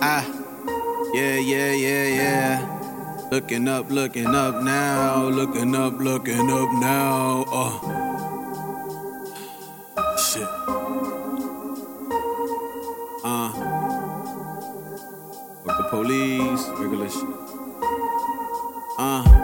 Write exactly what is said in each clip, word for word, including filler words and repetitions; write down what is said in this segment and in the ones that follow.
I, yeah, yeah, yeah, yeah. Looking up, looking up now. Looking up, looking up now. Uh. Shit. Uh. With the police, regular shit. Uh.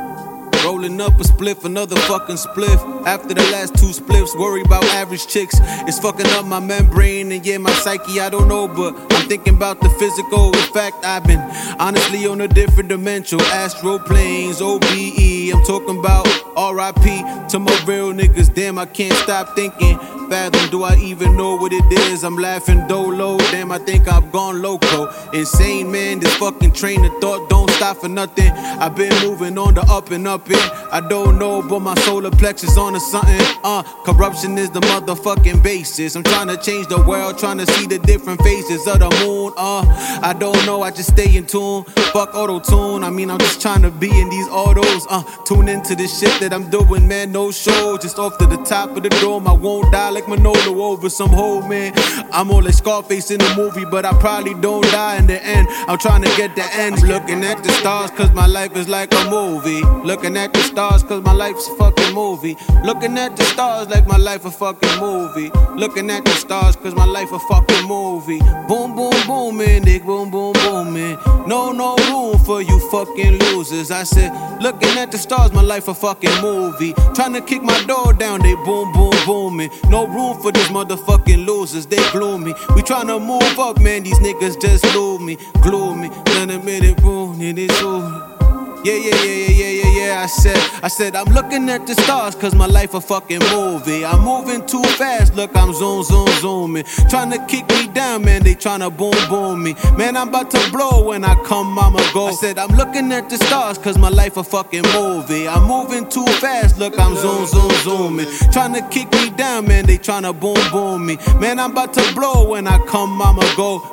Rolling up a spliff, another fucking spliff. After the last two spliffs, worry about average chicks. It's fucking up my membrane and yeah, my psyche, I don't know. But I'm thinking about the physical. In fact, I've been honestly on a different dimension. Astro planes, O B E, I'm talking about R I P to my real niggas. Damn, I can't stop thinking. Fathom, do I even know what it is? I'm laughing dolo, damn, I think I've gone loco. Insane, man, this fucking train of thought don't stop for nothing. I've been moving on the up and up in. I don't know, but my solar plexus on to something. Uh, corruption is the motherfucking basis. I'm trying to change the world, trying to see the different phases of the moon. Uh, I don't know, I just stay in tune. Fuck auto-tune, I mean, I'm just trying to be in these autos. Uh, tune into the shit that I'm doing, man, no show. Just off to the top of the dome, I won't die like Manolo over some hoe, man. I'm all like Scarface in the movie, but I probably don't die in the end. I'm trying to get the end. Looking at the stars, cause my life is like a movie. Looking at the stars, cause my life's a fucking movie. Looking at the stars like my life a fucking movie. Looking at the stars, cause my life a fucking movie. Boom, boom, boom, man, dick, boom, boom, boom, man. No, no room for you fucking losers. I said, looking at the stars, my life a fucking movie. Trying to kick my door down, they boom, boom, booming. No room for these motherfucking losers, they gloomy. We tryna move up, man, these niggas just lose me, gloomy. Then a minute, boom, it is over. Yeah, yeah, yeah, yeah, yeah, yeah, yeah, I said, I said, I'm looking at the stars, cause my life a fucking movie. I'm moving too fast, look, I'm zoom, zoom, zooming. Trying to kick me down, man, they trying to boom, boom me. Man, I'm about to blow when I come, I'ma go. I said, I'm looking at the stars, cause my life a fucking movie. I'm moving too fast, look, I'm zoom, zoom, zooming. Trying to kick me down, man, they trying to boom, boom me. Man, I'm about to blow when I come, I'ma go.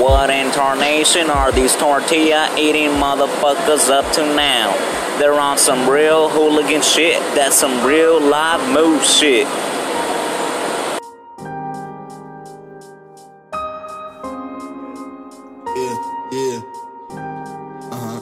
What in tarnation are these tortilla-eating motherfuckers up to now? They're on some real hooligan shit. That's some real live move shit. Yeah, yeah. Uh-huh.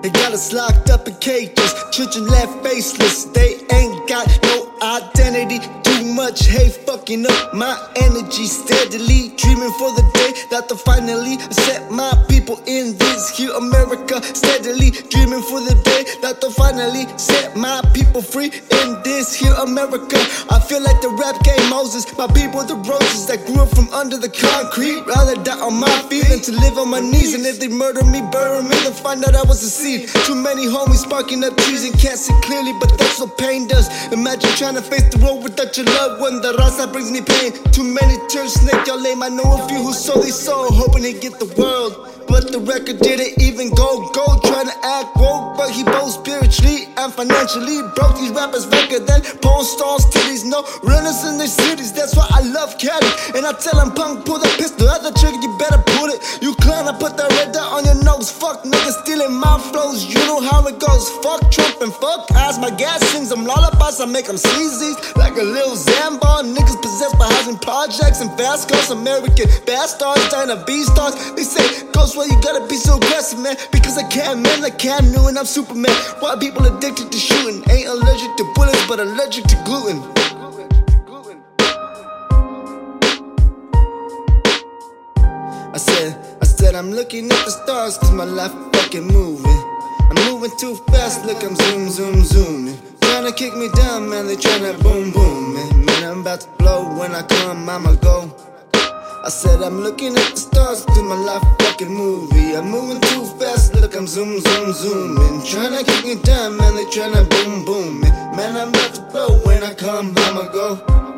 They got us locked up in cages. Children left faceless. They ain't got no identity. Too much hate fucking up my energy steadily. Dreaming for the day that they'll finally set my people in this here America steadily. Dreaming for the day that they'll finally set my people free in this here America. I feel like the rap game Moses. My people the roses that grew up from under the concrete. Rather die on my feet than to live on my knees. And if they murder me, bury me, they'll find out I was a seed. Too many homies sparking up trees and can't see clearly, but that's what pain does. Imagine trying to face the road without your loved one. The Raza brings me pain. Too many church snake, y'all lame. I know a few who sold their soul, hoping they get the world. But the record didn't even go gold. Trying to act woke, but he both spiritually and financially broke. These rappers bigger than porn stars till these no runners in their cities. That's why I love Cali. And I tell him, punk, pull that pistol out the trigger, you better pull it. You clown, I put that red dot on your nose. Fuck niggas stealing my flows, you know how it goes. Fuck Trump and fuck eyes, my gas sings them lullabies. I make them C Z's like a little Zambar. Niggas possessed by housing projects and fast cars. American bastards, dying of B-stars. They say, Ghost, why you gotta be so aggressive, man? Because I can't, man, like Cam Newton, I'm Superman. Why people addicted to shooting? Ain't allergic to bullets, but allergic to gluten. I said, I said, I'm looking at the stars, cause my life fucking moving. I'm moving too fast, look, I'm zoom, zoom, zooming. Tryna kick me down, man, they tryna boom, boom, man. Man, I'm about to blow, when I come, I'ma go. I said I'm looking at the stars through my life fucking movie. I'm moving too fast, look I'm zoom zoom zooming. Tryna kick me down, man, they tryna boom boom. Man, I'm about to blow, when I come, I'ma go.